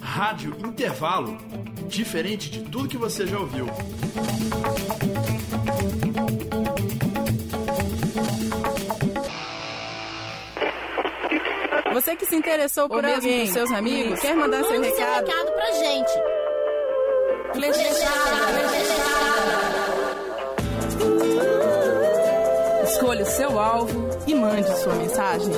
Rádio Intervalo, diferente de tudo que você já ouviu. Você que se interessou por alguém, por seus amigos, quer mandar seu recado? Mande seu recado pra gente. Flechada. Escolha o seu alvo e mande sua mensagem.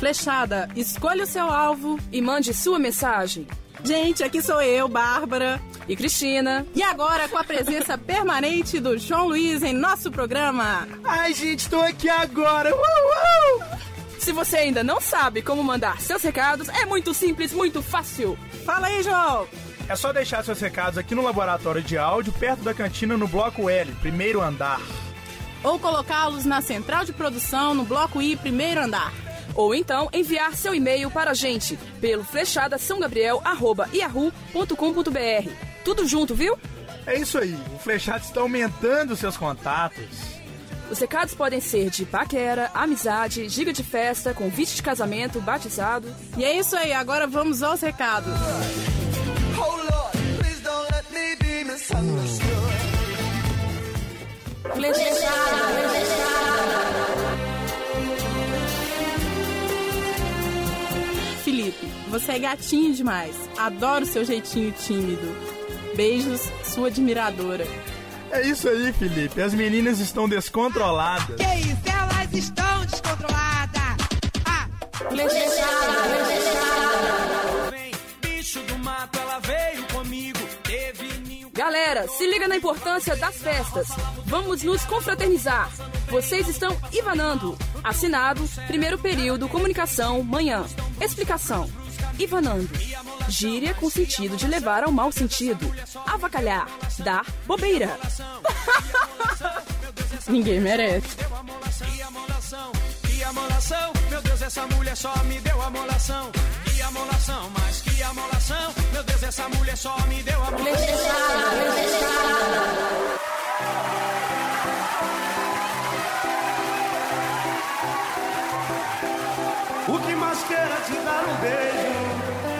Flechada, escolha o seu alvo e mande sua mensagem. Gente, aqui sou eu, Bárbara e Cristina. E agora com a presença permanente do João Luiz em nosso programa. Ai, gente, estou aqui agora. Se você ainda não sabe como mandar seus recados, é muito simples, muito fácil. Fala aí, João. É só deixar seus recados aqui no laboratório de áudio, perto da cantina, no bloco L, primeiro andar. Ou colocá-los na central de produção, no bloco I, primeiro andar. Ou então enviar seu e-mail para a gente pelo flechadasaogabriel@yahoo.com.br. Tudo junto, viu? É isso aí, o Flechada está aumentando seus contatos. Os recados podem ser de paquera, amizade, giga de festa, convite de casamento, batizado. E é isso aí, agora vamos aos recados. Flechada. Felipe, você é gatinho demais. Adoro seu jeitinho tímido. Beijos, sua admiradora. É isso aí, Felipe. As meninas estão descontroladas. Que isso? Elas estão descontroladas. Ah! Flechada. Vem, bicho do mato, ela veio comigo. Galera, se liga na importância das festas. Vamos nos confraternizar. Vocês estão ivanando. Assinado, primeiro período, comunicação, manhã. Explicação. Ivanando. Gíria com sentido de levar ao mau sentido. Avacalhar. Dar bobeira. Ninguém merece. Que amolação, meu Deus, essa mulher só me deu amolação. Que amolação, mas que amolação, meu Deus, essa mulher só me deu amolação. O que mais quer é te dar um beijo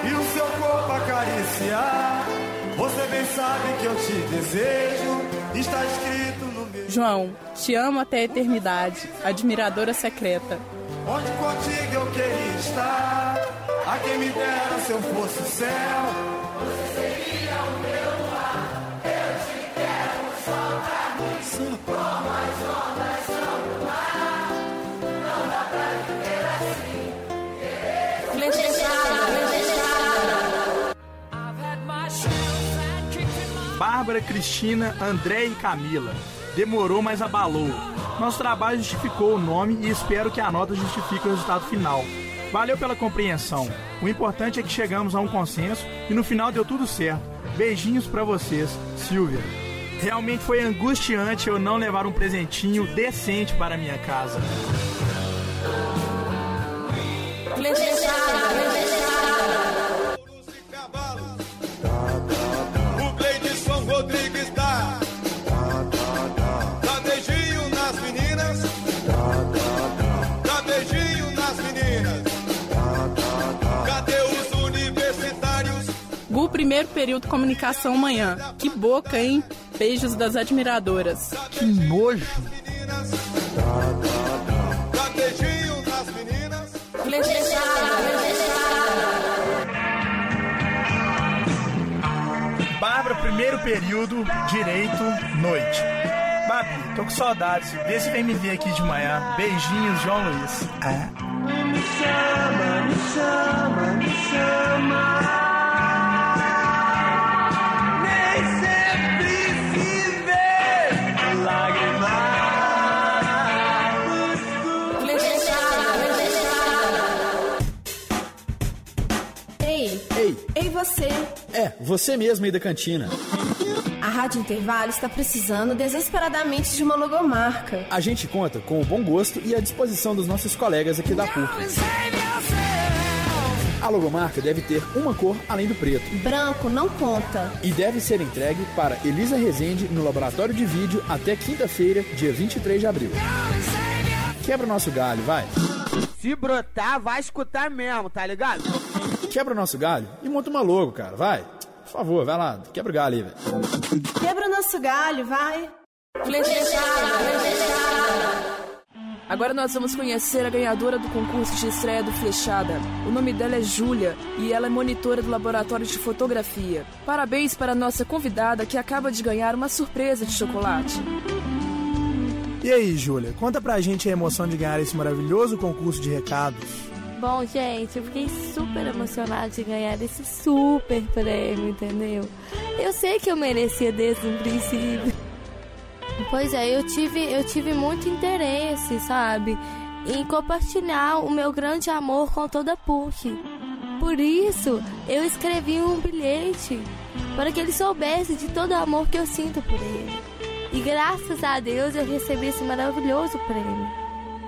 e o seu corpo acariciar. Você bem sabe que eu te desejo, está escrito no meu... João, te amo até a eternidade, admiradora secreta. Onde contigo eu queria estar, a quem me dera se eu fosse o céu. Você seria o meu lar, eu te quero só pra mim. Sim. Como as ondas são do mar, não dá pra viver assim. Bárbara, Cristina, André e Camila. Demorou, mas abalou. Nosso trabalho justificou o nome e espero que a nota justifique o resultado final. Valeu pela compreensão. O importante é que chegamos a um consenso e no final deu tudo certo. Beijinhos pra vocês, Silvia. Realmente foi angustiante eu não levar um presentinho decente para minha casa. O Cleide São Rodrigues está Cadejinho nas meninas. Cadejinho nas meninas. Cadê os universitários? Gu, primeiro período, comunicação, manhã. Que boca, hein? Beijos das admiradoras. Que nojo. Cadejinho nas meninas. Bárbara, primeiro período, direito, noite. Babi, tô com saudades. Vê se vem me ver aqui de manhã. Beijinhos, João Luiz. Me chama, me chama, me chama. Ei! Ei! Ei você! É, você mesmo aí da cantina. A Rádio Intervalo está precisando desesperadamente de uma logomarca. A gente conta com o bom gosto e a disposição dos nossos colegas aqui da PUC. A logomarca deve ter uma cor além do preto. Branco não conta. E deve ser entregue para Elisa Rezende no laboratório de vídeo até quinta-feira, dia 23 de abril. Quebra o nosso galho, vai. Se brotar, vai escutar mesmo, tá ligado? Quebra o nosso galho e monta uma logo, cara, vai. Por favor, vai lá, quebra o galho aí, velho. Quebra o nosso galho, vai. Flechada. Agora nós vamos conhecer a ganhadora do concurso de estreia do Flechada. O nome dela é Júlia e ela é monitora do laboratório de fotografia. Parabéns para a nossa convidada que acaba de ganhar uma surpresa de chocolate. E aí, Júlia, conta pra gente a emoção de ganhar esse maravilhoso concurso de recados. Bom, gente, eu fiquei super emocionada de ganhar esse super prêmio, entendeu? Eu sei que eu merecia desde o princípio. Pois é, eu tive muito interesse, sabe, em compartilhar o meu grande amor com toda a PUC. Por isso, eu escrevi um bilhete para que ele soubesse de todo o amor que eu sinto por ele. E graças a Deus eu recebi esse maravilhoso prêmio.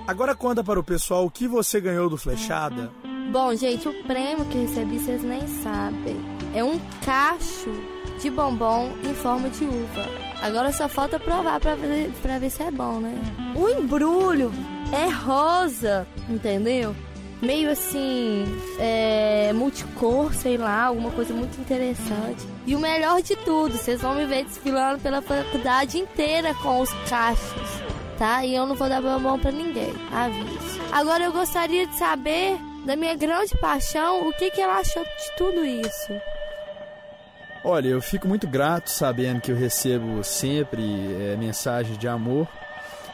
Agora conta para o pessoal o que você ganhou do Flechada. Bom, gente, o prêmio que eu recebi vocês nem sabem. É um cacho de bombom em forma de uva. Agora só falta provar pra ver se é bom, né? O embrulho é rosa, entendeu? Meio assim, multicor, sei lá, alguma coisa muito interessante. E o melhor de tudo, vocês vão me ver desfilando pela faculdade inteira com os cachos, tá? E eu não vou dar meu mão pra ninguém, aviso. Agora eu gostaria de saber, da minha grande paixão, o que ela achou de tudo isso. Olha, eu fico muito grato sabendo que eu recebo sempre mensagens de amor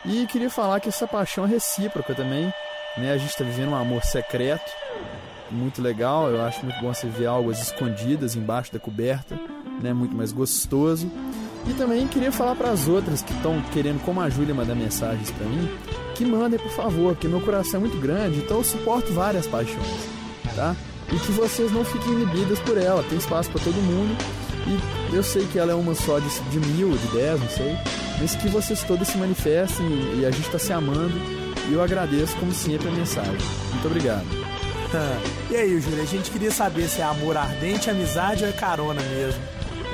e queria falar que essa paixão é recíproca também, né? A gente está vivendo um amor secreto, muito legal, eu acho muito bom você ver algo escondidas embaixo da coberta, né? Muito mais gostoso. E também queria falar para as outras que estão querendo, como a Júlia, mandar mensagens para mim, que mandem, por favor, porque meu coração é muito grande, então eu suporto várias paixões, tá? E que vocês não fiquem inibidas por ela, tem espaço para todo mundo. E eu sei que ela é uma só de 1000, de 10, não sei, mas que vocês todas se manifestem e a gente está se amando. E eu agradeço, como sempre, a mensagem. Muito obrigado. E aí, Júlia, a gente queria saber se é amor ardente, amizade ou é carona mesmo?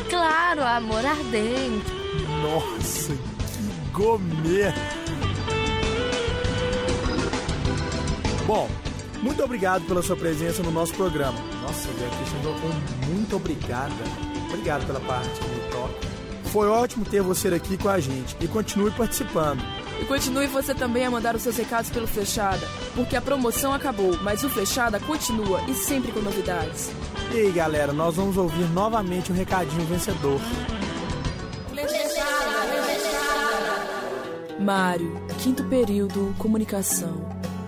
Claro, amor ardente. Nossa, que gomê! Bom, muito obrigado pela sua presença no nosso programa. Nossa, eu aqui colocou muito obrigada. Obrigado pela parte que me toca. Foi ótimo ter você aqui com a gente e continue participando. E continue você também a mandar os seus recados pelo Flechada, porque a promoção acabou, mas o Flechada continua e sempre com novidades. E aí, galera, nós vamos ouvir novamente um recadinho vencedor. Flechada. Mário, quinto período, comunicação.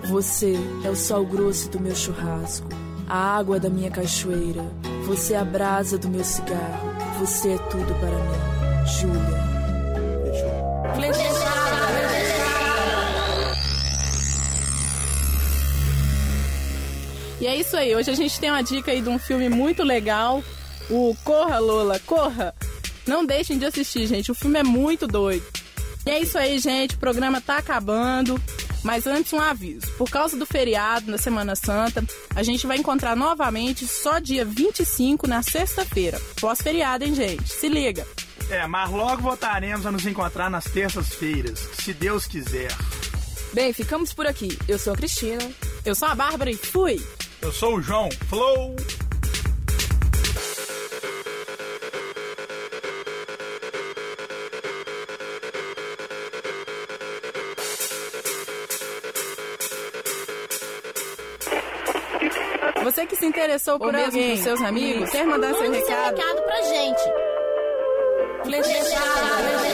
Você é o sal grosso do meu churrasco, a água da minha cachoeira. Você é a brasa do meu cigarro. Você é tudo para mim, Júlia. Fechou. E é isso aí. Hoje a gente tem uma dica aí de um filme muito legal, o Corra Lola, Corra. Não deixem de assistir, gente. O filme é muito doido. E é isso aí, gente. O programa tá acabando. Mas antes, um aviso. Por causa do feriado, na Semana Santa, a gente vai encontrar novamente só dia 25, na sexta-feira. Pós-feriado, hein, gente? Se liga. Mas logo voltaremos a nos encontrar nas terças-feiras, se Deus quiser. Bem, ficamos por aqui. Eu sou a Cristina. Eu sou a Bárbara e fui. Eu sou o João. Flow! Você que se interessou ou por alguém dos seus amigos, quer mandar seu recado? Manda seu recado pra gente. Flechada.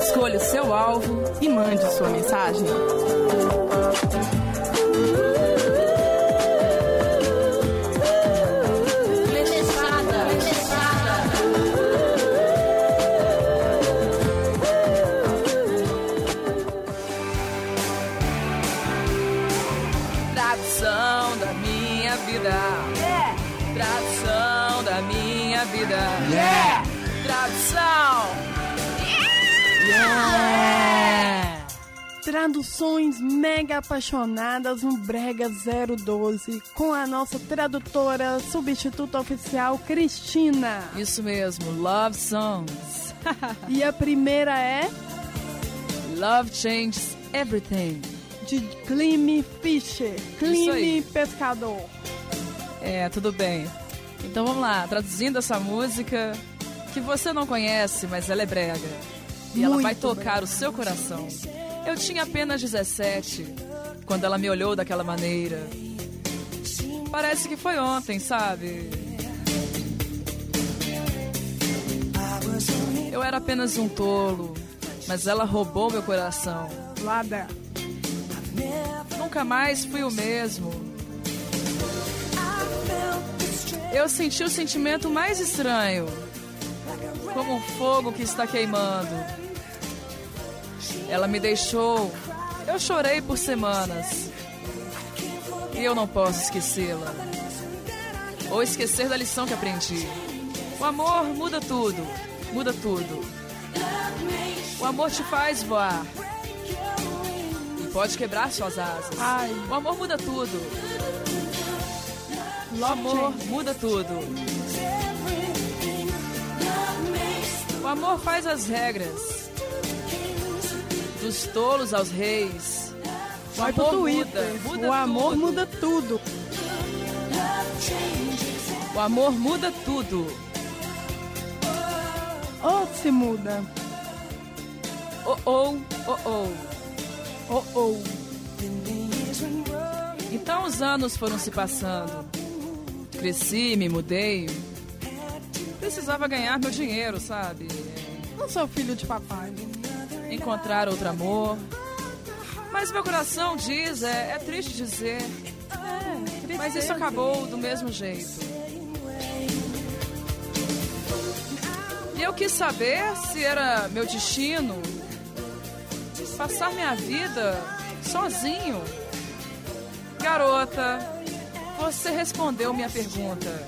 Escolha o seu alvo e mande sua mensagem. Tradição da minha vida. Yeah. Tradição da minha vida. Yeah. Tradição. Yeah. Yeah. Traduções mega apaixonadas no Brega 012 com a nossa tradutora substituta oficial Cristina. Isso mesmo, Love Songs. E a primeira é Love Changes Everything, de Clemmy Fischer. Clemmy Pescador. É, tudo bem. Então vamos lá, traduzindo essa música que você não conhece, mas ela é brega. E muito ela vai tocar brega. O seu coração. Eu tinha apenas 17 quando ela me olhou daquela maneira. Parece que foi ontem, sabe? Eu era apenas um tolo, mas ela roubou meu coração. Lada. Nunca mais fui o mesmo. Eu senti o sentimento mais estranho, como um fogo que está queimando. Ela me deixou. Eu chorei por semanas. E eu não posso esquecê-la, ou esquecer da lição que aprendi. O amor muda tudo. Muda tudo. O amor te faz voar, pode quebrar suas asas. Ai. O amor muda tudo. O amor muda tudo. O amor faz as regras. Dos tolos aos reis. O amor muda, muda. O amor tudo. Muda tudo. O amor muda tudo. Ou se muda. Ou, ou. Oh, oh. Então os anos foram se passando. Cresci, me mudei. Precisava ganhar meu dinheiro, sabe? Não sou filho de papai. Encontrar outro amor. Mas meu coração diz, é triste dizer, mas isso acabou do mesmo jeito. E eu quis saber se era meu destino passar minha vida sozinho. Garota, você respondeu minha pergunta.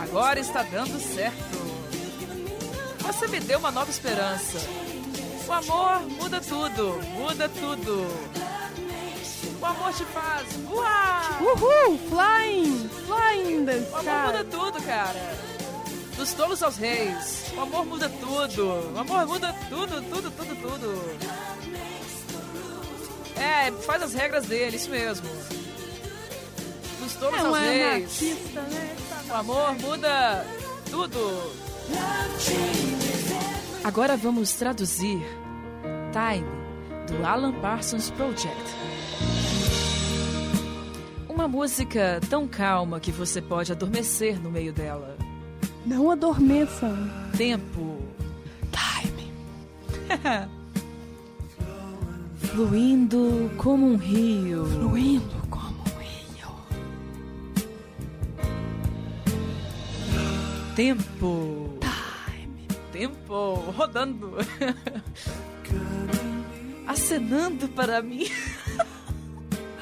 Agora está dando certo. Você me deu uma nova esperança. O amor muda tudo, muda tudo. O amor te faz voar. Uhul, flying, flying the sky. O amor muda tudo, cara. Dos tolos aos reis. O amor muda tudo. O amor muda tudo, tudo, tudo, tudo. É, faz as regras dele, isso mesmo. Dos tolos aos reis. Né? O amor muda tudo. Agora vamos traduzir Time, do Alan Parsons Project. Uma música tão calma que você pode adormecer no meio dela. Não adormeça. Tempo. Time. Fluindo como um rio. Fluindo como um rio. Tempo. Time. Tempo. Rodando. Acenando para mim.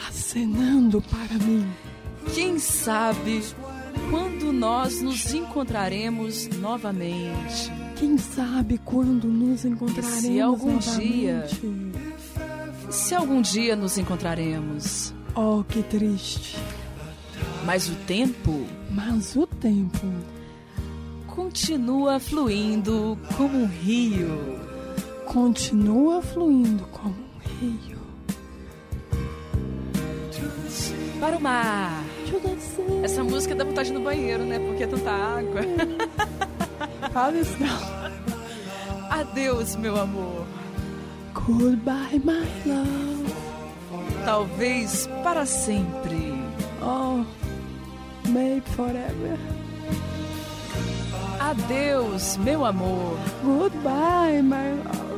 Acenando para mim. Quem sabe quando nós nos encontraremos novamente. Quem sabe quando nos encontraremos novamente. E se algum dia... Se algum dia nos encontraremos. Oh, que triste. Mas o tempo continua fluindo como um rio. Continua fluindo como um rio. Para o mar. Essa música dá vontade no banheiro, né? Porque é tanta água. Fala isso não. Adeus, meu amor. Goodbye, my love. Talvez para sempre. Oh, maybe forever. Adeus, meu amor. Goodbye, my love.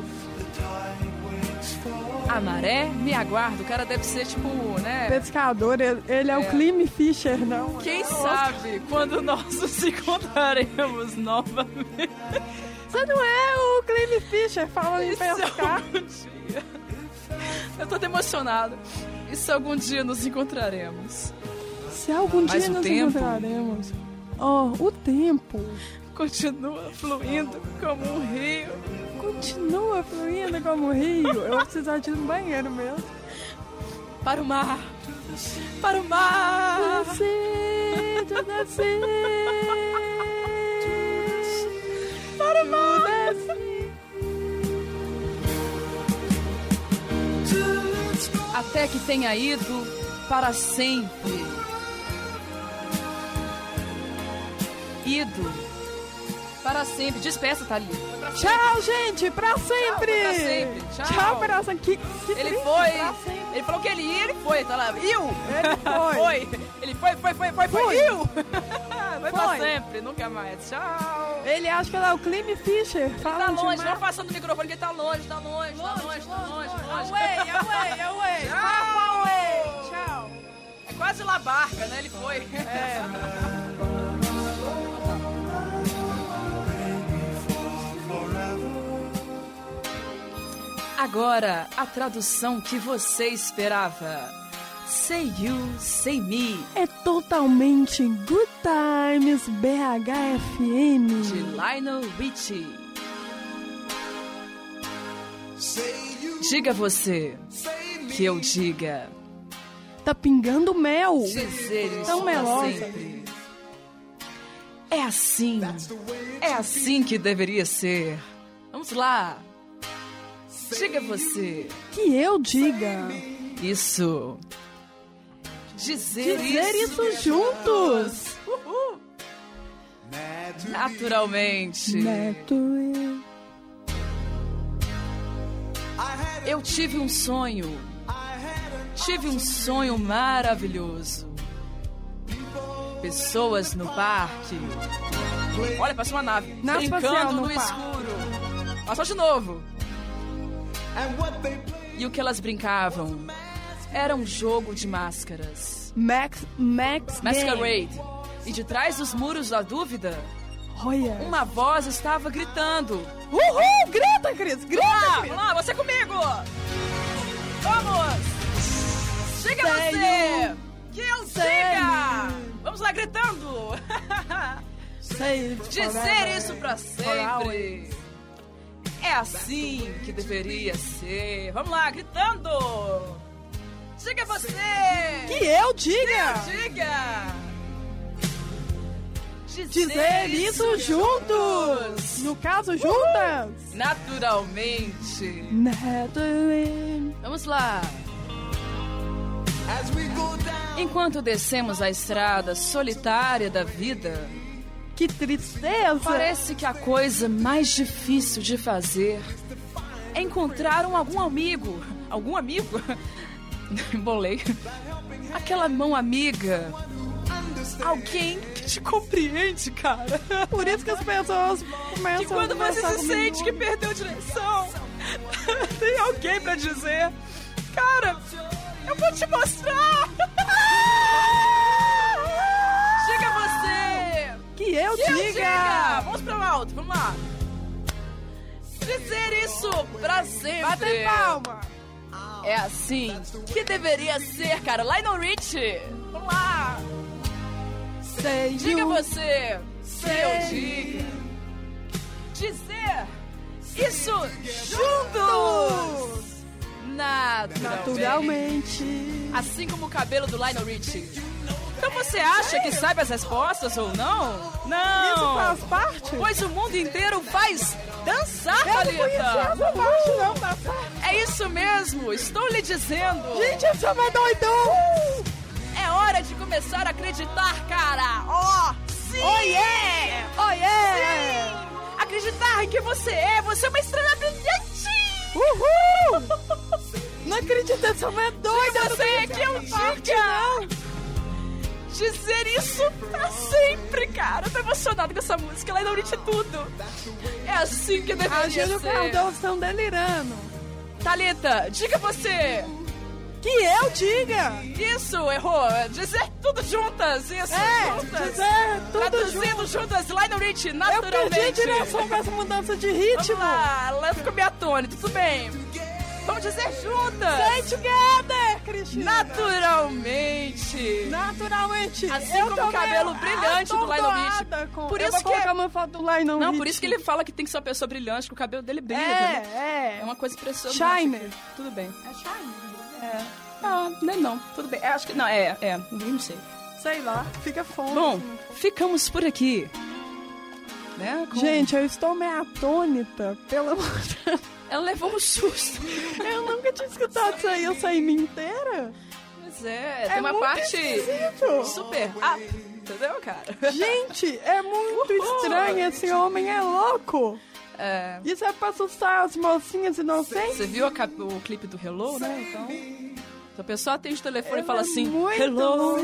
A maré me aguarda. O cara deve ser tipo, né? Pescador, ele é o Clemmy Fischer, não? Quem sabe quando nós nos encontraremos novamente. Você não é o Clemmy Fischer, fala de pescar. Eu tô emocionado. E se algum dia nos encontraremos? Se algum dia nos encontraremos. Oh, o tempo continua fluindo como um rio. Continua fluindo como um rio. Eu vou precisar de ir no banheiro mesmo. Para o mar. Para o mar. Tudo assim. Para o mar. Até que tenha ido para sempre. Ido para sempre. Despeça, Thalia. Tchau, gente. Pra sempre. Tchau, pra sempre. Tchau. Tchau, pra sempre. Ele foi. Ele falou que ele ia, ele foi. Tá lá. Iu. Ele foi. Ele foi. Iu. Foi pra sempre. Nunca mais. Tchau. Ele acha que ela é o Clemmy Fischer. Fala tá longe. Não passando o microfone que ele tá longe. Tá longe. Tá longe. Tá longe. Away. Tchau. Away. Tchau. É quase lá barca, né? Ele foi. É. Agora, a tradução que você esperava. Say You, Say Me. É totalmente Good Times BHFM. De Lionel Richie. Diga você que eu diga. Tá pingando mel. Dizeres tão melosa. Sempre. É assim que deveria ser. Vamos lá. Diga você. Que eu diga. Isso. Dizer isso juntos. Uhul. Naturalmente. Eu tive um sonho. Tive um sonho maravilhoso. Pessoas no parque. Olha, passou uma nave. Brincando no escuro. Passou de novo. E o que elas brincavam era um jogo de máscaras. Masquerade. E de trás dos muros da dúvida, uma voz estava gritando. Uhul! Grita, Cris! Grita! Vamos lá, você comigo! Vamos! Chega você! Que eu diga! Vamos lá, gritando! Dizer isso pra sempre! É assim que deveria ser. Vamos lá, gritando. Diga você. Que eu diga. Que eu diga. Dizer isso juntos. No caso, juntas. Naturalmente. Vamos lá. Enquanto descemos a estrada solitária da vida... Que tristeza! Parece que a coisa mais difícil de fazer é encontrar algum amigo. Algum amigo? Embolei. Aquela mão amiga. Alguém que te compreende, cara. Por isso que as pessoas começam a... Que quando você se sente que perdeu direção, tem alguém pra dizer. Cara, eu vou te mostrar! Chega você! Que eu diga. Diga! Vamos pra alto, vamos lá! Dizer isso pra sempre! Bater palma! É assim que deveria ser, cara! Lionel Richie! Vamos lá! Sei diga you, você! Sei eu diga! Dizer isso juntos! Naturalmente! Assim como o cabelo do Lionel Richie! Então você acha que sabe as respostas ou não? Não! Isso faz parte? Pois o mundo inteiro faz dançar, Thalita! Eu não conhecia essa parte, não, é isso mesmo, estou lhe dizendo! Gente, isso é uma doidão! É hora de começar a acreditar, cara! Ó! Oh, sim! Oh yeah! Oh yeah! Sim! Acreditar em que você é uma estrela brilhante! Uhul! Não acredita, essa é doida! Você é que eu diga! Dizer isso pra sempre, cara. Eu tô emocionada com essa música. Ela é de tudo. É assim que deveria ser. Os dois estão delirando. Thalita, diga você. Que eu diga. Isso, errou. Dizer tudo juntas. Isso, juntas. Dizer tudo traduzindo juntas. Lionel Richie, naturalmente. Eu perdi a direção com essa mudança de ritmo. Vamos lá, ela ficou meio atônita. Tudo bem. Vamos dizer juntas! Stay together, Cristina! Naturalmente! Naturalmente! Assim eu como o cabelo brilhante do Lionel Richie. Por isso que é uma foto do Lionel Richie. Não, por isso que ele fala que tem que ser uma pessoa brilhante, que o cabelo dele brilha. É uma coisa impressionante. Shiner. Tudo bem. É shiner? É. Ah, não. Tudo bem. Acho que... Não, Não sei. Sei lá. Fica fome. Bom, ficamos por aqui. Né? Com... Gente, eu estou meio atônita, pelo amor de Deus. Ela levou um susto. Eu nunca tinha escutado isso aí, eu saí inteira. Pois é, tem uma parte esquisito. Super. Ah, entendeu, cara? Gente, é muito estranho, esse homem é louco. É. Isso é pra assustar as mocinhas inocentes. Você viu o clipe do Hello, né? Então... A pessoa atende o telefone e fala assim: Hello,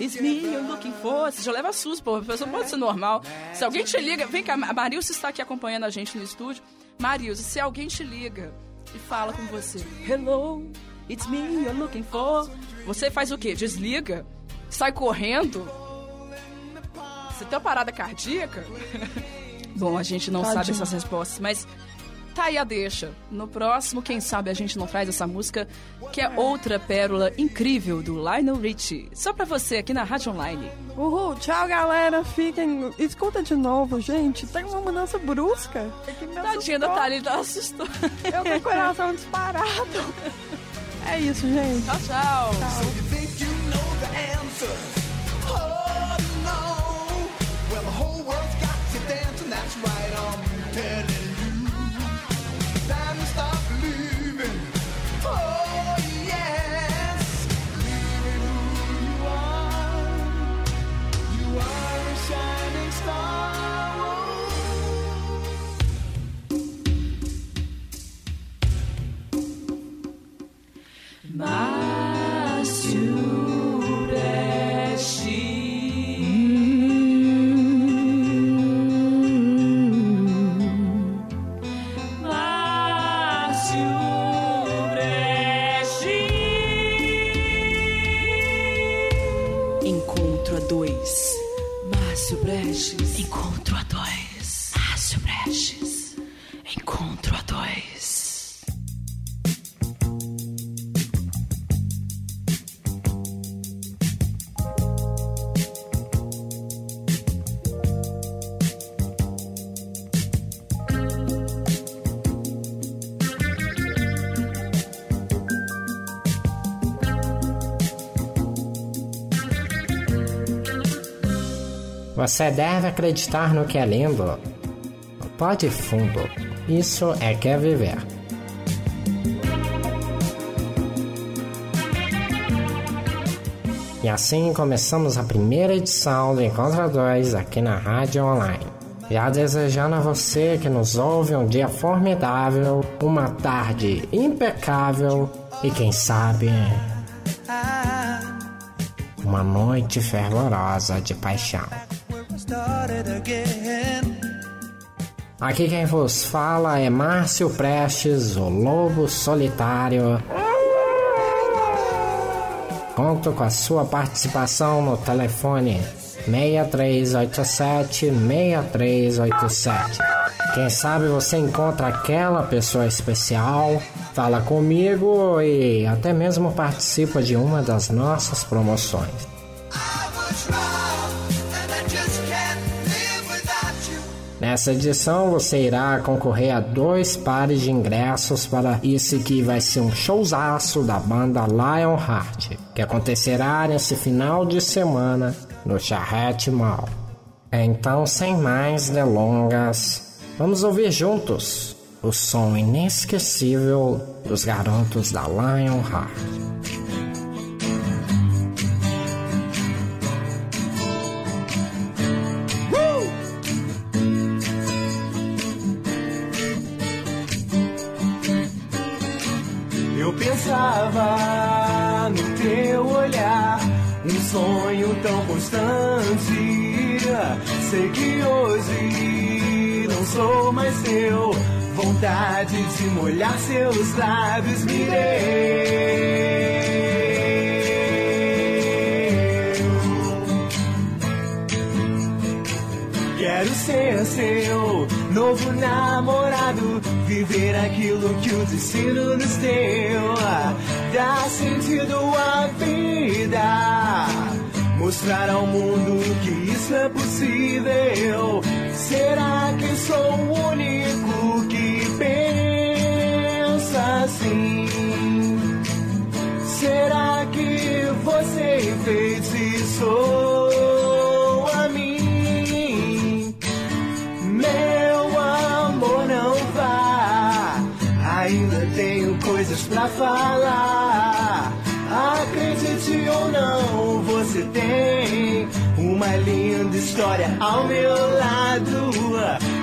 it's me, I'm looking for. Você já leva susto, pô. A pessoa pode ser normal. Se alguém te liga, vem cá, a Marilson está aqui acompanhando a gente no estúdio. Marilson, se alguém te liga e fala com você: Hello, it's me, I'm looking for. Você faz o quê? Desliga? Sai correndo? Você tem uma parada cardíaca? Bom, a gente não sabe essas respostas, mas... Tá aí a deixa. No próximo, quem sabe a gente não traz essa música, que é outra pérola incrível do Lionel Richie. Só pra você, aqui na Rádio Online. Uhul, tchau galera, fiquem... Escuta de novo, gente, tem uma mudança brusca. Tadinha da Thalita, ela assustou. Eu tenho coração disparado. É isso, gente. Tchau, tchau. Tchau. Stop living. Oh yes, living who you are. You are a shining star. Mas tu deixes. Márcio Breches, encontro a dois. Márcio Breches, encontro a dois. Você deve acreditar no que é lindo. Pode fundo. Isso é que é viver. E assim começamos a primeira edição do Encontro 2 aqui na Rádio Online. Já desejando a você que nos ouve um dia formidável, uma tarde impecável e quem sabe... uma noite fervorosa de paixão. Aqui quem vos fala é Márcio Prestes, o Lobo Solitário. Conto com a sua participação no telefone 6387-6387. Quem sabe você encontra aquela pessoa especial, fala comigo e até mesmo participa de uma das nossas promoções. Nessa edição você irá concorrer a 2 pares de ingressos para esse que vai ser um showzaço da banda Lionheart, que acontecerá nesse final de semana no Charrette Mall. Então, sem mais delongas, vamos ouvir juntos o som inesquecível dos garotos da Lionheart. Pensava no teu olhar, um sonho tão constante. Sei que hoje não sou mais eu. Vontade de molhar seus lábios me deu. Quero ser seu novo namorado, viver aquilo que o destino nos deu, dar sentido à vida, mostrar ao mundo que isso é possível. Será que sou o único que pensa assim? Será que você enfeitiçou a mim? Meu amor, não vá, ainda tenho coisas pra falar. Acredite ou não, você tem uma linda história ao meu lado.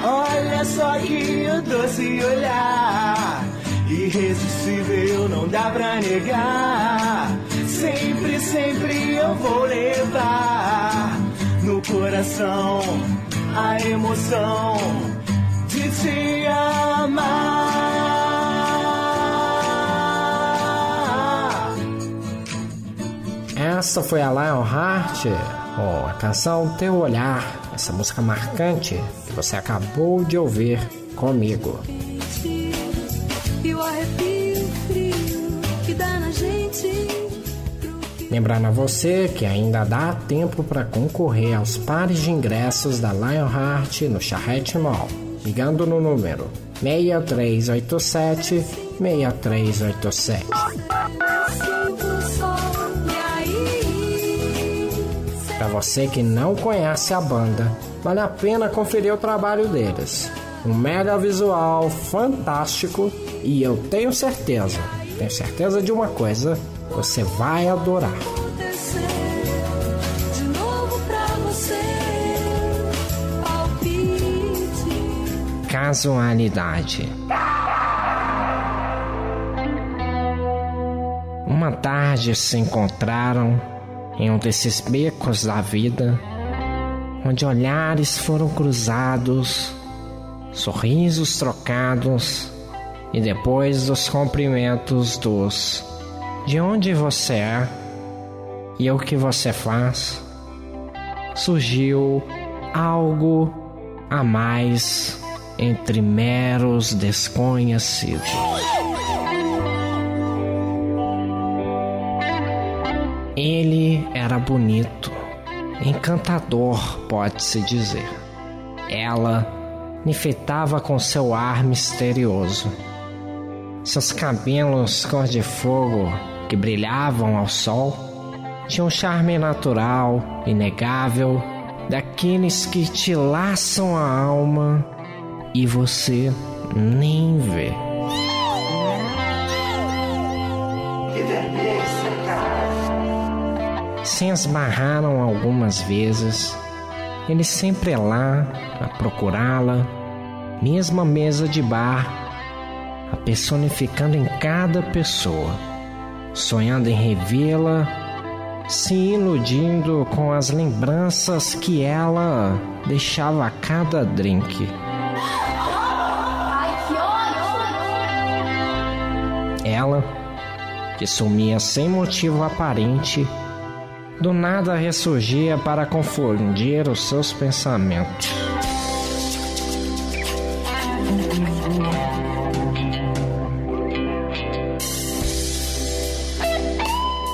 Olha só que doce olhar, irresistível, não dá pra negar. Sempre, sempre eu vou levar no coração a emoção de te amar. Essa foi a Lionheart, a canção Teu Olhar, essa música marcante que você acabou de ouvir comigo. Lembrando a você que ainda dá tempo para concorrer aos pares de ingressos da Lionheart no Charrette Mall, ligando no número 6387-6387. Para você que não conhece a banda, vale a pena conferir o trabalho deles. Um mega visual fantástico e eu tenho certeza de uma coisa, você vai adorar. Casualidade. Uma tarde se encontraram em um desses becos da vida, onde olhares foram cruzados, sorrisos trocados e depois os cumprimentos dos de onde você é e o que você faz, surgiu algo a mais entre meros desconhecidos. Ele era bonito, encantador, pode-se dizer. Ela enfeitava com seu ar misterioso. Seus cabelos cor de fogo, que brilhavam ao sol, tinham um charme natural, inegável, daqueles que te laçam a alma e você nem vê. Se esbarraram algumas vezes, ele sempre lá a procurá-la, mesma mesa de bar, a personificando em cada pessoa, sonhando em revê-la, se iludindo com as lembranças que ela deixava a cada drink. Ela, que sumia sem motivo aparente, do nada ressurgia para confundir os seus pensamentos.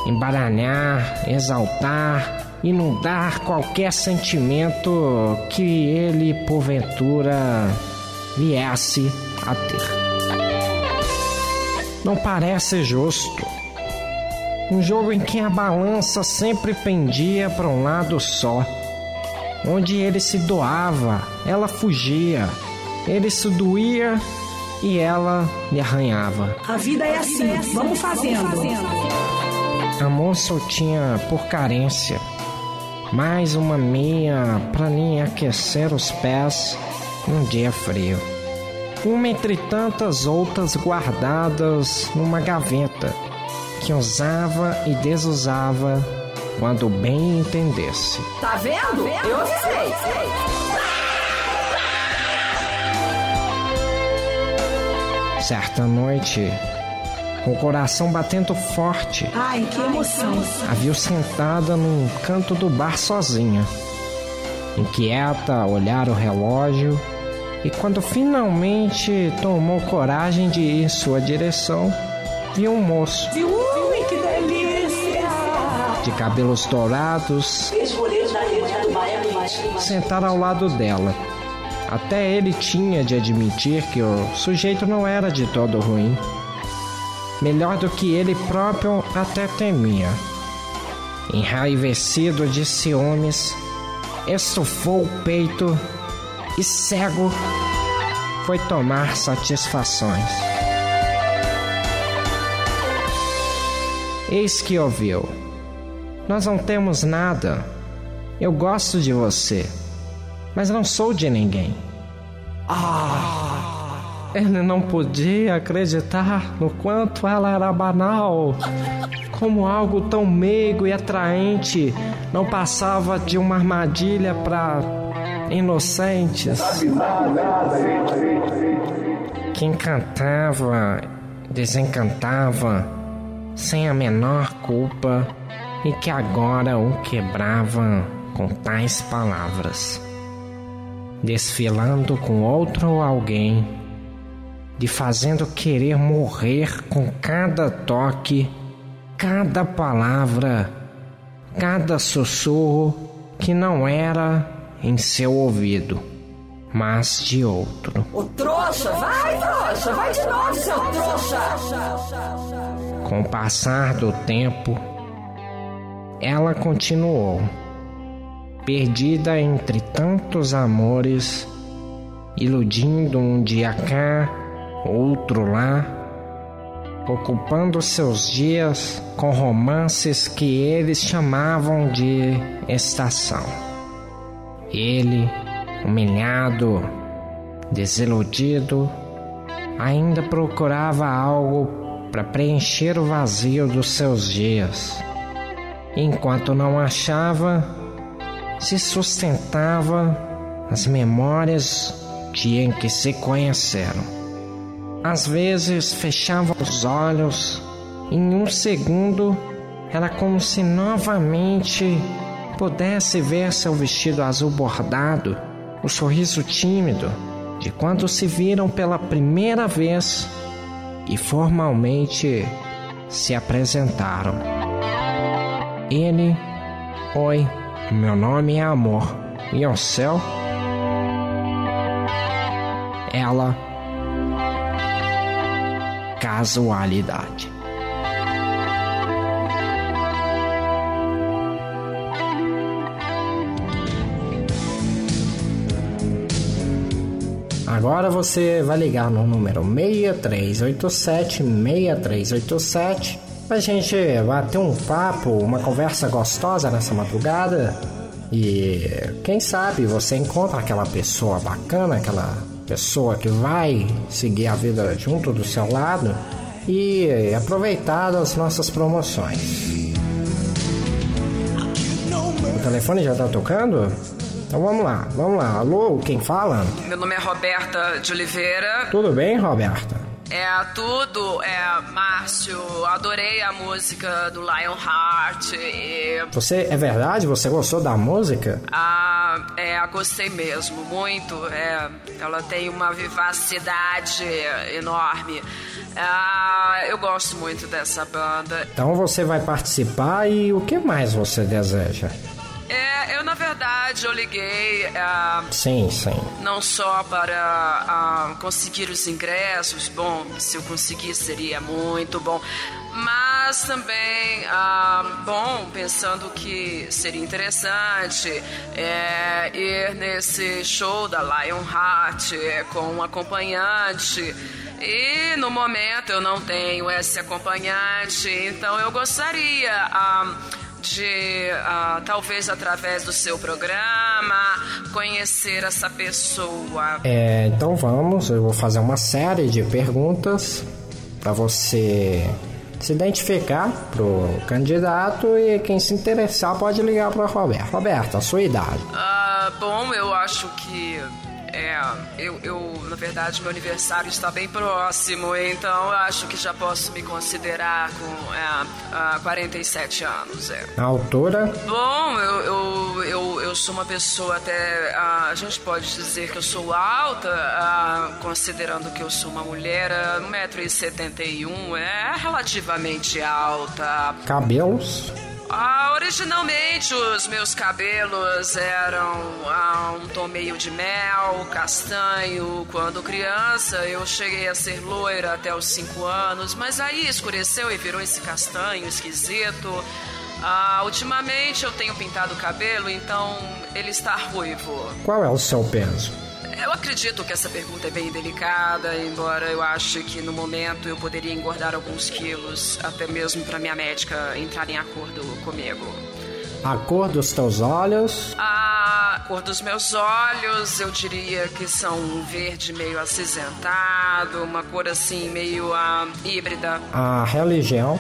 Embaralhar, exaltar, inundar qualquer sentimento que ele, porventura, viesse a ter. Não parece justo. Um jogo em que a balança sempre pendia para um lado só. Onde ele se doava, ela fugia. Ele se doía e ela lhe arranhava. A vida é assim, vamos fazendo. A moça o tinha por carência. Mais uma meia para nem aquecer os pés num dia frio. Uma entre tantas outras guardadas numa gaveta, que usava e desusava quando bem entendesse. Tá vendo? Eu sei. Certa noite, com o coração batendo forte, ai, que emoção, a viu sentada num canto do bar sozinha. inquieta, olhar o relógio, e quando finalmente tomou coragem de ir em sua direção, viu um moço. Ui, que delícia! De cabelos dourados, sentado ao lado dela. Até ele tinha de admitir que o sujeito não era de todo ruim. Melhor do que ele próprio até temia. Enraivecido de ciúmes, estufou o peito e, cego, foi tomar satisfações. Eis que ouviu: Nós não temos nada. Eu gosto de você, mas não sou de ninguém. Ele não podia acreditar no quanto ela era banal. Como algo tão meigo e atraente não passava de uma armadilha para inocentes que encantava, desencantava sem a menor culpa e que agora o quebrava com tais palavras, desfilando com outro alguém, de fazendo querer morrer com cada toque, cada palavra, cada sussurro que não era em seu ouvido, mas de outro. Ô trouxa, vai de novo, seu trouxa! Com o passar do tempo, ela continuou, perdida entre tantos amores, iludindo um dia cá, outro lá, ocupando seus dias com romances que eles chamavam de estação. Ele, humilhado, desiludido, ainda procurava algo para preencher o vazio dos seus dias. Enquanto não achava, se sustentava as memórias de em que se conheceram. Às vezes fechava os olhos e em um segundo era como se novamente pudesse ver seu vestido azul bordado, o sorriso tímido de quando se viram pela primeira vez e formalmente se apresentaram. Ele: Oi, meu nome é Amor. E ao céu? Ela: Casualidade. Agora você vai ligar no número 6387-6387. A gente vai ter um papo, uma conversa gostosa nessa madrugada. E quem sabe você encontra aquela pessoa bacana, aquela pessoa que vai seguir a vida junto do seu lado e aproveitar as nossas promoções. O telefone já tá tocando? Então vamos lá. Alô, quem fala? Meu nome é Roberta de Oliveira. Tudo bem, Roberta? Márcio, adorei a música do Lionheart e... Você, é verdade? Você gostou da música? Gostei mesmo, muito. Ela tem uma vivacidade enorme. Eu gosto muito dessa banda. Então você vai participar e o que mais você deseja? Eu liguei... Sim. Não só para conseguir os ingressos, bom, se eu conseguir seria muito bom, mas também, pensando que seria interessante ir nesse show da Lionheart com um acompanhante. E no momento eu não tenho esse acompanhante, então eu gostaria... talvez através do seu programa conhecer essa pessoa. Então eu vou fazer uma série de perguntas para você se identificar pro candidato e quem se interessar pode ligar para Roberta. Roberta, a sua idade? Eu acho que na verdade, meu aniversário está bem próximo, então eu acho que já posso me considerar com 47 anos. A altura? Bom, eu eu sou uma pessoa até... A gente pode dizer que eu sou alta, considerando que eu sou uma mulher, 1,71 m, é relativamente alta. Cabelos? Originalmente os meus cabelos eram um tom meio de mel, castanho. Quando criança eu cheguei a ser loira até os 5 anos, mas aí escureceu e virou esse castanho esquisito. Ultimamente eu tenho pintado o cabelo, então ele está ruivo. Qual é o seu peso? Eu acredito que essa pergunta é bem delicada, embora eu ache que no momento eu poderia engordar alguns quilos, até mesmo para minha médica entrar em acordo comigo. A cor dos teus olhos? A cor dos meus olhos, eu diria que são um verde meio acinzentado, uma cor assim meio híbrida. A religião?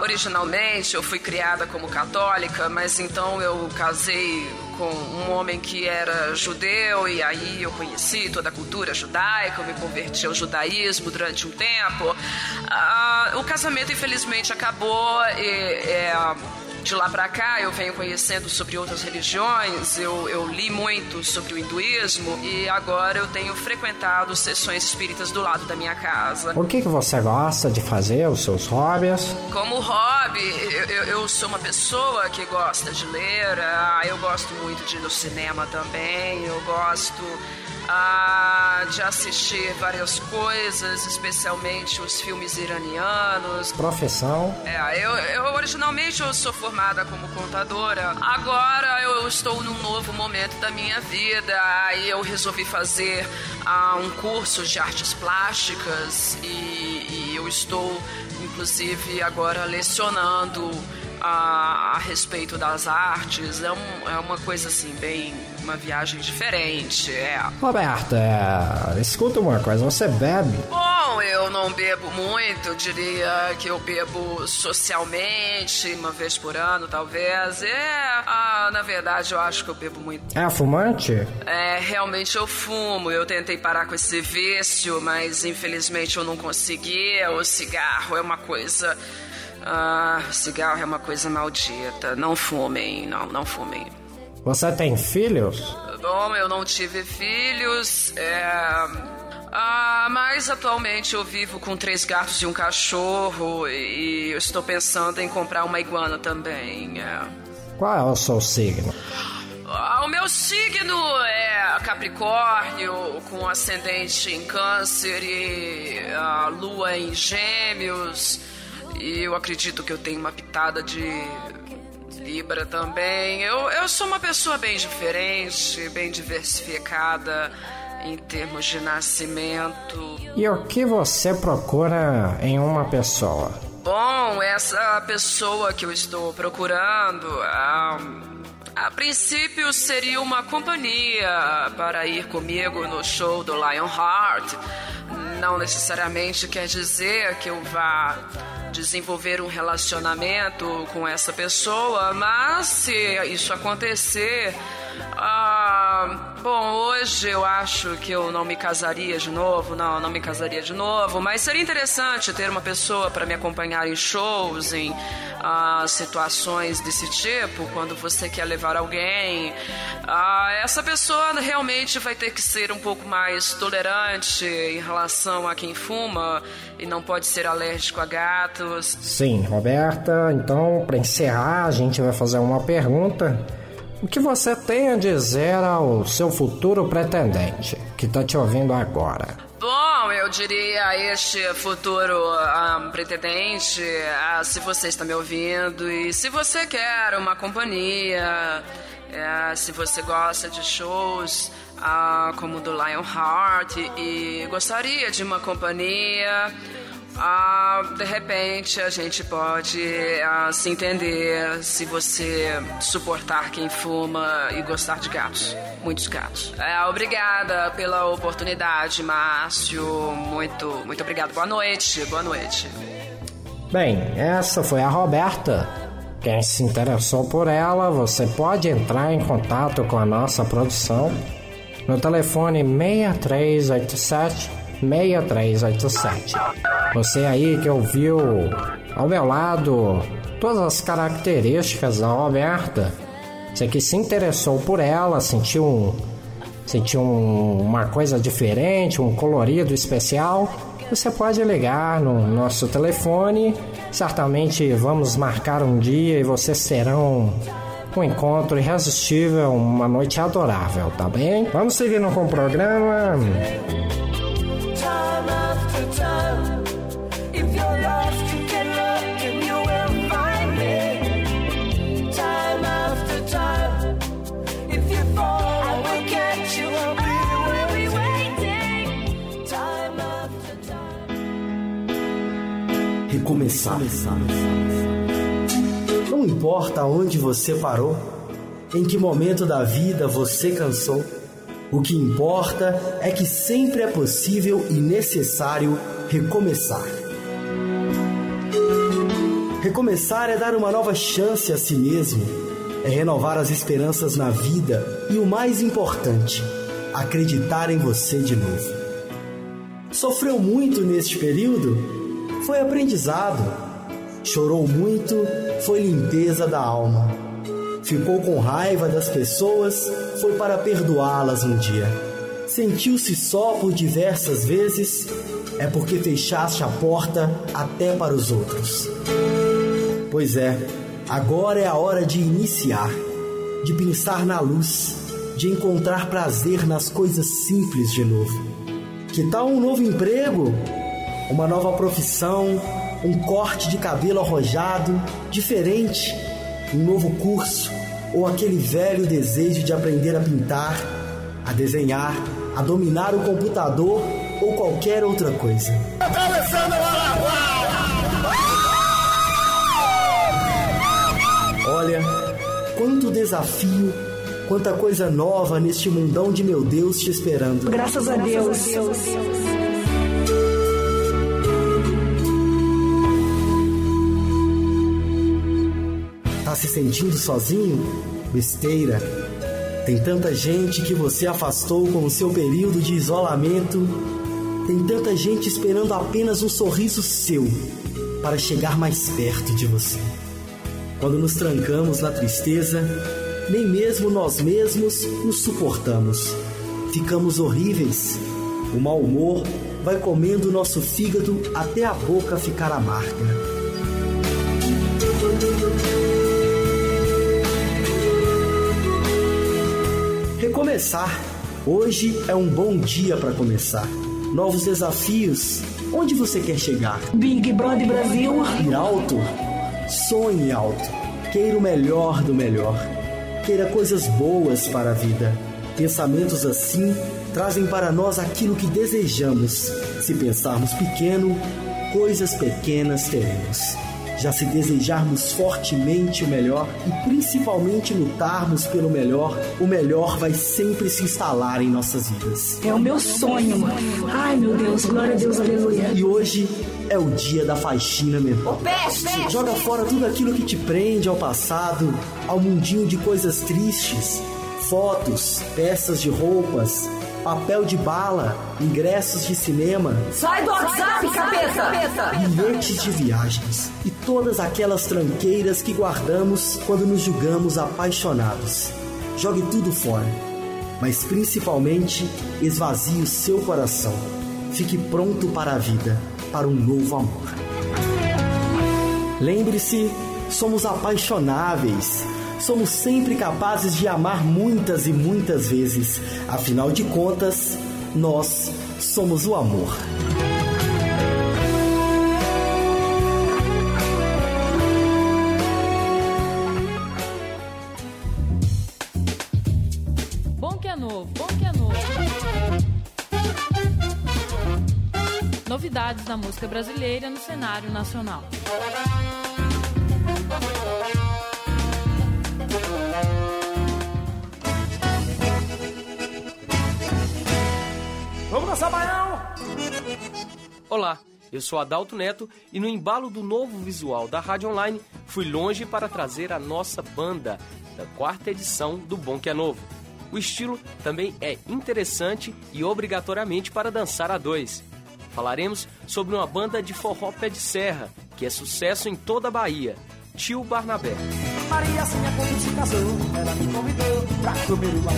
Originalmente eu fui criada como católica, mas então eu casei com um homem que era judeu, e aí eu conheci toda a cultura judaica, eu me converti ao judaísmo durante um tempo. O casamento infelizmente acabou de lá pra cá eu venho conhecendo sobre outras religiões, eu li muito sobre o hinduísmo e agora eu tenho frequentado sessões espíritas do lado da minha casa. O que você gosta de fazer, os seus hobbies? Como hobby, eu sou uma pessoa que gosta de ler, eu gosto muito de ir no cinema também, eu gosto... de assistir várias coisas, especialmente os filmes iranianos. Profissão? Eu originalmente eu sou formada como contadora. Agora eu estou num novo momento da minha vida. Aí eu resolvi fazer um curso de artes plásticas e eu estou, inclusive, agora lecionando a respeito das artes. É uma coisa assim, bem... uma viagem diferente, Roberta, escuta uma coisa, você bebe? Bom, eu não bebo muito, eu diria que eu bebo socialmente, uma vez por ano, talvez. Na verdade, eu acho que eu bebo muito. É fumante? Realmente eu fumo. Eu tentei parar com esse vício, mas infelizmente eu não consegui. O cigarro é uma coisa... cigarro é uma coisa maldita. Não fumem, não fumem. Você tem filhos? Bom, eu não tive filhos, mas atualmente eu vivo com 3 gatos e um cachorro e eu estou pensando em comprar uma iguana também. Qual é o seu signo? O meu signo é Capricórnio, com ascendente em Câncer e a Lua em Gêmeos, e eu acredito que eu tenho uma pitada de... Libra também. Eu sou uma pessoa bem diferente, bem diversificada em termos de nascimento. E o que você procura em uma pessoa? Bom, essa pessoa que eu estou procurando, a princípio seria uma companhia para ir comigo no show do Lionheart. Não necessariamente quer dizer que eu vá desenvolver um relacionamento com essa pessoa, mas se isso acontecer, hoje eu acho que eu não me casaria de novo, não me casaria de novo, mas seria interessante ter uma pessoa para me acompanhar em shows, em situações desse tipo, quando você quer levar alguém. Essa pessoa realmente vai ter que ser um pouco mais tolerante em relação a quem fuma e não pode ser alérgico a gatos. Sim, Roberta, então, para encerrar, a gente vai fazer uma pergunta. O que você tem a dizer ao seu futuro pretendente, que está te ouvindo agora? Bom, eu diria a este futuro pretendente, se você está me ouvindo e se você quer uma companhia, se você gosta de shows como o do Lionheart e gostaria de uma companhia... de repente a gente pode se entender se você suportar quem fuma e gostar de gatos, muitos gatos. Obrigada pela oportunidade, Márcio, muito obrigado, boa noite. Bem, essa foi a Roberta. Quem se interessou por ela, você pode entrar em contato com a nossa produção no telefone 6387. Você aí que ouviu ao meu lado todas as características da Roberta, Você que se interessou por ela, sentiu uma coisa diferente, um colorido especial, você pode ligar no nosso telefone. Certamente vamos marcar um dia e vocês terão um encontro irresistível, uma noite adorável, tá bem? Vamos seguindo com o programa. Recomeçar. Não importa onde você parou, em que momento da vida você cansou, o que importa é que sempre é possível e necessário recomeçar. Recomeçar é dar uma nova chance a si mesmo, é renovar as esperanças na vida e, o mais importante, acreditar em você de novo. Sofreu muito neste período? Foi aprendizado. Chorou muito, foi limpeza da alma. Ficou com raiva das pessoas, foi para perdoá-las um dia. Sentiu-se só por diversas vezes, é porque fechaste a porta até para os outros. Pois é, agora é a hora de iniciar, de pensar na luz, de encontrar prazer nas coisas simples de novo. Que tal um novo emprego? Uma nova profissão, um corte de cabelo arrojado, diferente, um novo curso ou aquele velho desejo de aprender a pintar, a desenhar, a dominar o computador ou qualquer outra coisa. Olha, quanto desafio, quanta coisa nova neste mundão de meu Deus te esperando. Graças a Deus. Se sentindo sozinho? Besteira. Tem tanta gente que você afastou com o seu período de isolamento. Tem tanta gente esperando apenas um sorriso seu para chegar mais perto de você. Quando nos trancamos na tristeza, nem mesmo nós mesmos nos suportamos. Ficamos horríveis. O mau humor vai comendo o nosso fígado até a boca ficar amarga. Recomeçar. Hoje é um bom dia para começar. Novos desafios. Onde você quer chegar? Big Brother Brasil. Ir alto? Sonhe alto. Queira o melhor do melhor. Queira coisas boas para a vida. Pensamentos assim trazem para nós aquilo que desejamos. Se pensarmos pequeno, coisas pequenas teremos. Já se desejarmos fortemente o melhor e principalmente lutarmos pelo melhor, o melhor vai sempre se instalar em nossas vidas. É o meu sonho, mano. Ai, meu Deus, glória a Deus, aleluia. E hoje é o dia da faxina mental. Joga fora tudo aquilo que te prende ao passado, ao mundinho de coisas tristes, fotos, peças de roupas, papel de bala, ingressos de cinema. Sai do WhatsApp, capeta! Bilhetes de viagens e todas aquelas tranqueiras que guardamos quando nos julgamos apaixonados. Jogue tudo fora, mas principalmente esvazie o seu coração. Fique pronto para a vida, para um novo amor. Lembre-se, somos apaixonáveis. Somos sempre capazes de amar muitas e muitas vezes. Afinal de contas, nós somos o amor. Bom que é novo, bom que é novo. Novidades da música brasileira no cenário nacional. Vamos dançar, baião! Olá, eu sou Adauto Neto e no embalo do novo visual da Rádio Online fui longe para trazer a nossa banda da 4ª edição do Bom Que É Novo. O estilo também é interessante e obrigatoriamente para dançar a dois. Falaremos sobre uma banda de forró pé de serra, que é sucesso em toda a Bahia, Tio Barnabé. Mariazinha, quando se casou, ela me convidou pra comer uma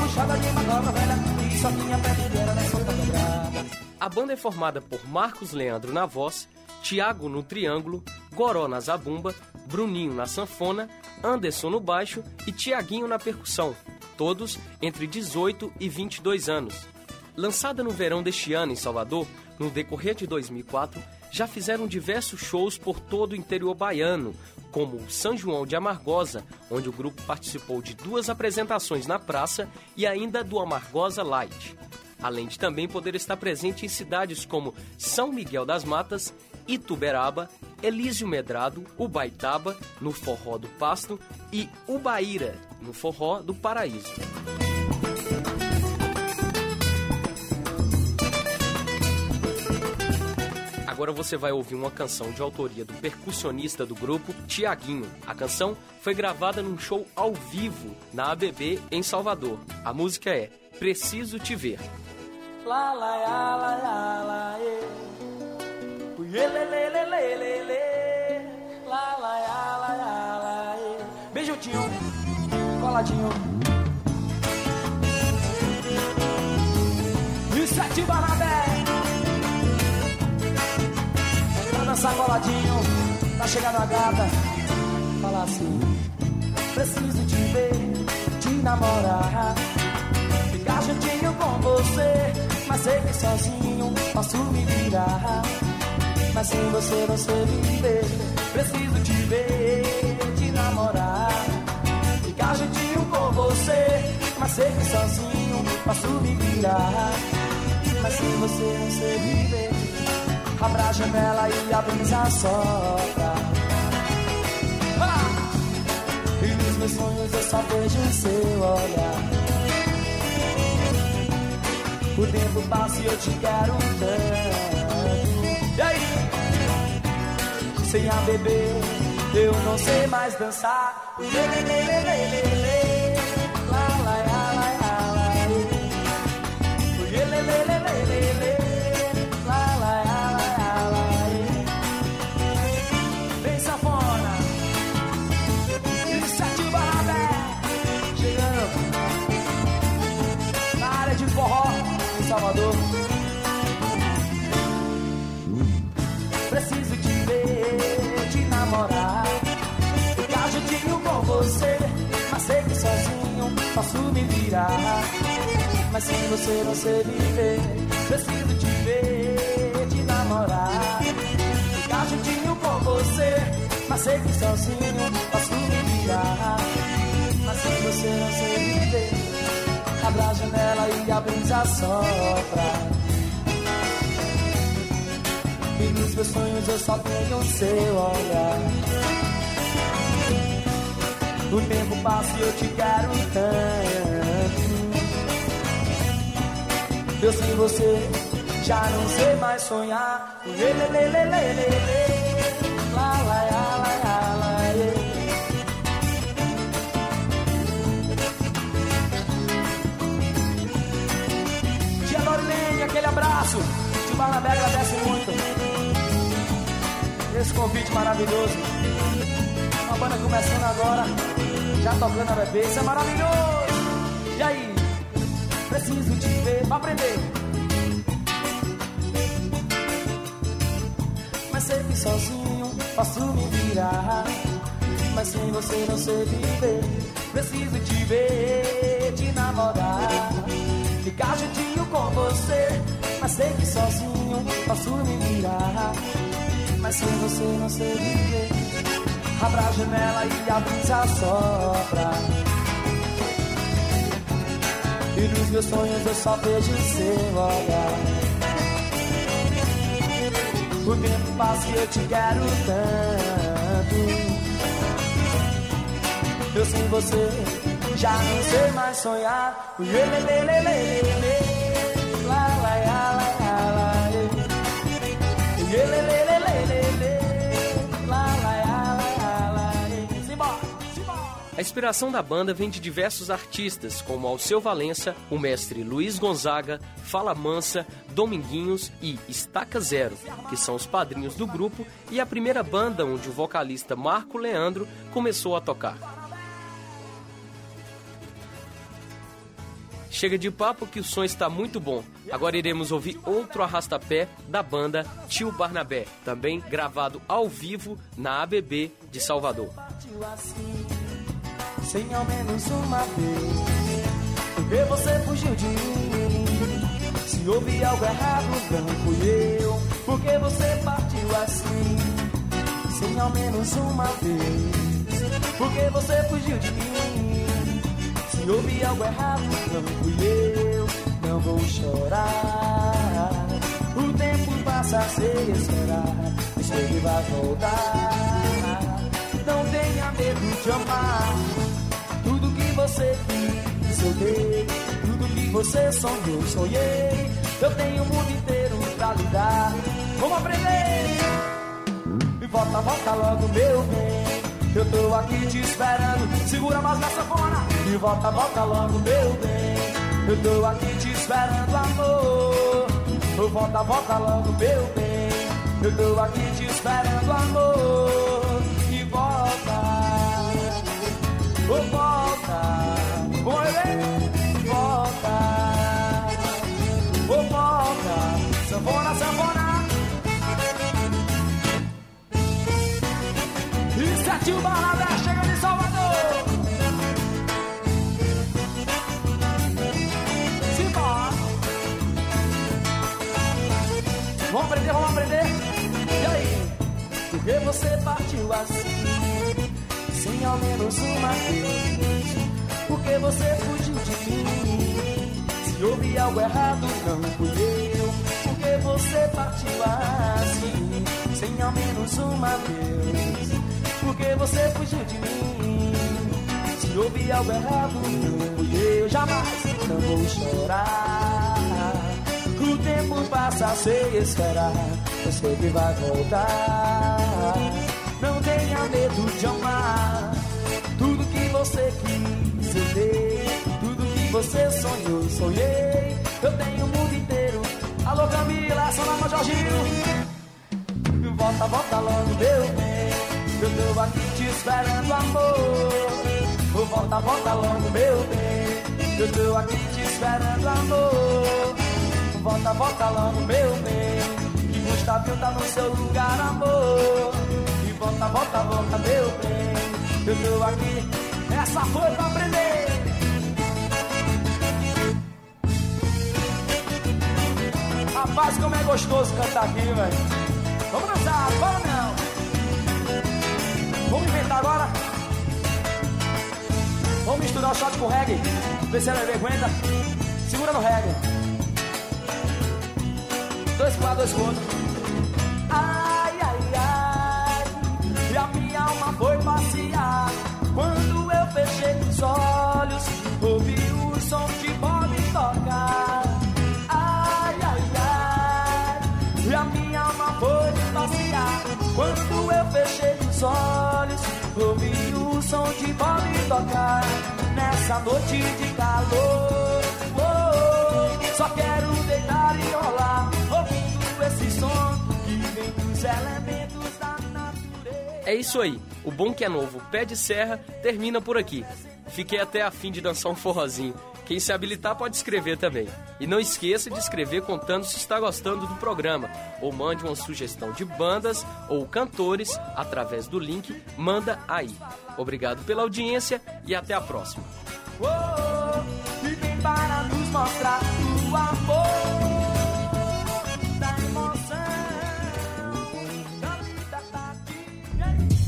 buchada de manobra velha, e só tinha perna dela na solta quebrada. A banda é formada por Marcos Leandro na voz, Tiago no triângulo, Goró na zabumba, Bruninho na sanfona, Anderson no baixo e Tiaguinho na percussão, todos entre 18 e 22 anos. Lançada no verão deste ano em Salvador, no decorrer de 2004, já fizeram diversos shows por todo o interior baiano, como o São João de Amargosa, onde o grupo participou de 2 apresentações na praça, e ainda do Amargosa Light. Além de também poder estar presente em cidades como São Miguel das Matas, Ituberaba, Elísio Medrado, Ubaitaba, no Forró do Pasto, e Ubaíra, no Forró do Paraíso. Agora você vai ouvir uma canção de autoria do percussionista do grupo, Tiaguinho. A canção foi gravada num show ao vivo na ABB em Salvador. A música é Preciso Te Ver. Beijo, tio. Coladinho. Isso é Tio Barnabé. Sacoladinho, tá chegando a gata. Fala assim: preciso te ver, te namorar, ficar juntinho com você. Mas sei que sozinho posso me virar, mas sem você não sei viver. Preciso te ver, te namorar, ficar juntinho com você. Mas sei que sozinho posso me virar, mas sem você não sei viver. Abra a janela e a brisa sopra. E nos meus sonhos eu só vejo o seu olhar. O tempo passa e eu te quero tanto. E aí? Sem a beber, eu não sei mais dançar. Salvador. Preciso te ver, te namorar, ficar juntinho com você. Mas sei que sozinho posso me virar, mas sem você não sei viver. Preciso te ver, te namorar, ficar juntinho com você. Mas sei que sozinho posso me virar, mas sem você não sei viver. Abra a janela e a brisa sopra. E nos meus sonhos eu só tenho o seu olhar. O tempo passa e eu te quero tanto. Eu sem você já não sei mais sonhar. Aquele abraço, o Tio Barnabé agradece muito esse convite maravilhoso. Uma banda começando agora, já tocando a bebê, isso é maravilhoso. E aí? Preciso te ver pra aprender. Mas sei que sozinho posso me virar, mas sem você não sei viver. Preciso te ver, te namorar, ficar juntinho com você. Mas sei que sozinho posso me virar, mas sem você não sei viver. Abra a janela e a brisa sopra. E nos meus sonhos eu só vejo o seu olhar. O tempo passa e eu te quero tanto. Eu sem você já não sei mais sonhar. A inspiração da banda vem de diversos artistas, como Alceu Valença, o mestre Luiz Gonzaga, Fala Mansa, Dominguinhos e Estaca Zero, que são os padrinhos do grupo e a primeira banda onde o vocalista Marcos Leandro começou a tocar. Chega de papo que o som está muito bom. Agora iremos ouvir outro arrastapé da banda Tio Barnabé, também gravado ao vivo na ABB de Salvador. Sem ao menos uma vez, porque você fugiu de mim. Se houve algo errado, não fui eu. Porque você partiu assim, sem ao menos uma vez, porque você fugiu de mim. Se houve algo errado, não fui eu. Não vou chorar, o tempo passa sem esperar. Eu sei que vai voltar. Não tenha medo de amar. Tudo que você quis, eu dei. Tudo que você sonhou, sonhei. Eu tenho o mundo inteiro pra lidar. Vamos aprender. E volta, volta logo, meu bem. Eu tô aqui te esperando, segura mais na sanfona. E volta, volta logo, meu bem. Eu tô aqui te esperando, amor. Volta, volta logo, meu bem. Eu tô aqui te esperando, amor. E volta, oh, volta. Oi, bem, volta, oh, volta. Sanfona, sanfona. Tio Barnabé chega de Salvador. Simbora. Vamos aprender, vamos aprender. E aí? Por que você partiu assim, sem ao menos uma vez? Por que você fugiu de mim? Se houve algo errado, não fui eu. Por que você partiu assim, sem ao menos uma vez? Porque você fugiu de mim. Se houve algo errado, não fui eu. Jamais não vou chorar. O tempo passa sem esperar. Eu sei que vai voltar. Não tenha medo de amar. Tudo que você quis, eu dei. Tudo que você sonhou, sonhei. Eu tenho o mundo inteiro. Alô, Camila, Salama, Jorginho. Volta, volta logo, meu bem. Eu tô aqui te esperando, amor. Volta, volta logo, meu bem. Eu tô aqui te esperando, amor. Volta, volta logo, meu bem. Que Gustavinho tá no seu lugar, amor. E volta, volta, volta, meu bem. Eu tô aqui, essa foi pra aprender. Rapaz, como é gostoso cantar aqui, velho. Vamos cantar, vamos não. Vamos inventar agora. Vamos misturar o shot com o reggae. Vê se a bebê aguenta. Segura no reggae. Dois pro lado, dois pro outro. Ai, ai, ai. E a minha alma foi passear. Quando eu fechei os olhos, ouvi o som de Bob tocar. Ai, ai, ai. E a minha alma foi passear. Quando eu fechei os olhos, ouvi o som de Bob tocar. Nessa noite de calor, oh, só quero deitar e rolar, ouvindo esse som que vem dos elementos da natureza. É isso aí, o Bom Que É Novo Pé de Serra termina por aqui. Fiquei até a fim de dançar um forrozinho. Quem se habilitar pode escrever também. E não esqueça de escrever contando se está gostando do programa. Ou mande uma sugestão de bandas ou cantores através do link Manda Aí. Obrigado pela audiência e até a próxima. Oh, e vem para nos mostrar o amor da emoção, da vida tá aqui.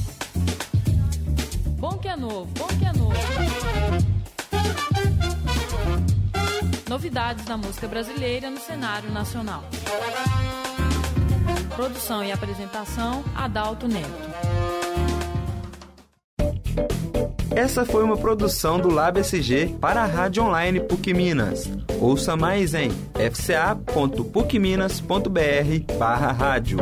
Bom que é novo, bom que é novo. Novidades da música brasileira no cenário nacional. Produção e apresentação, Adauto Neto. Essa foi uma produção do Lab SG para a Rádio Online PUC Minas. Ouça mais em fca.pucminas.br/radio.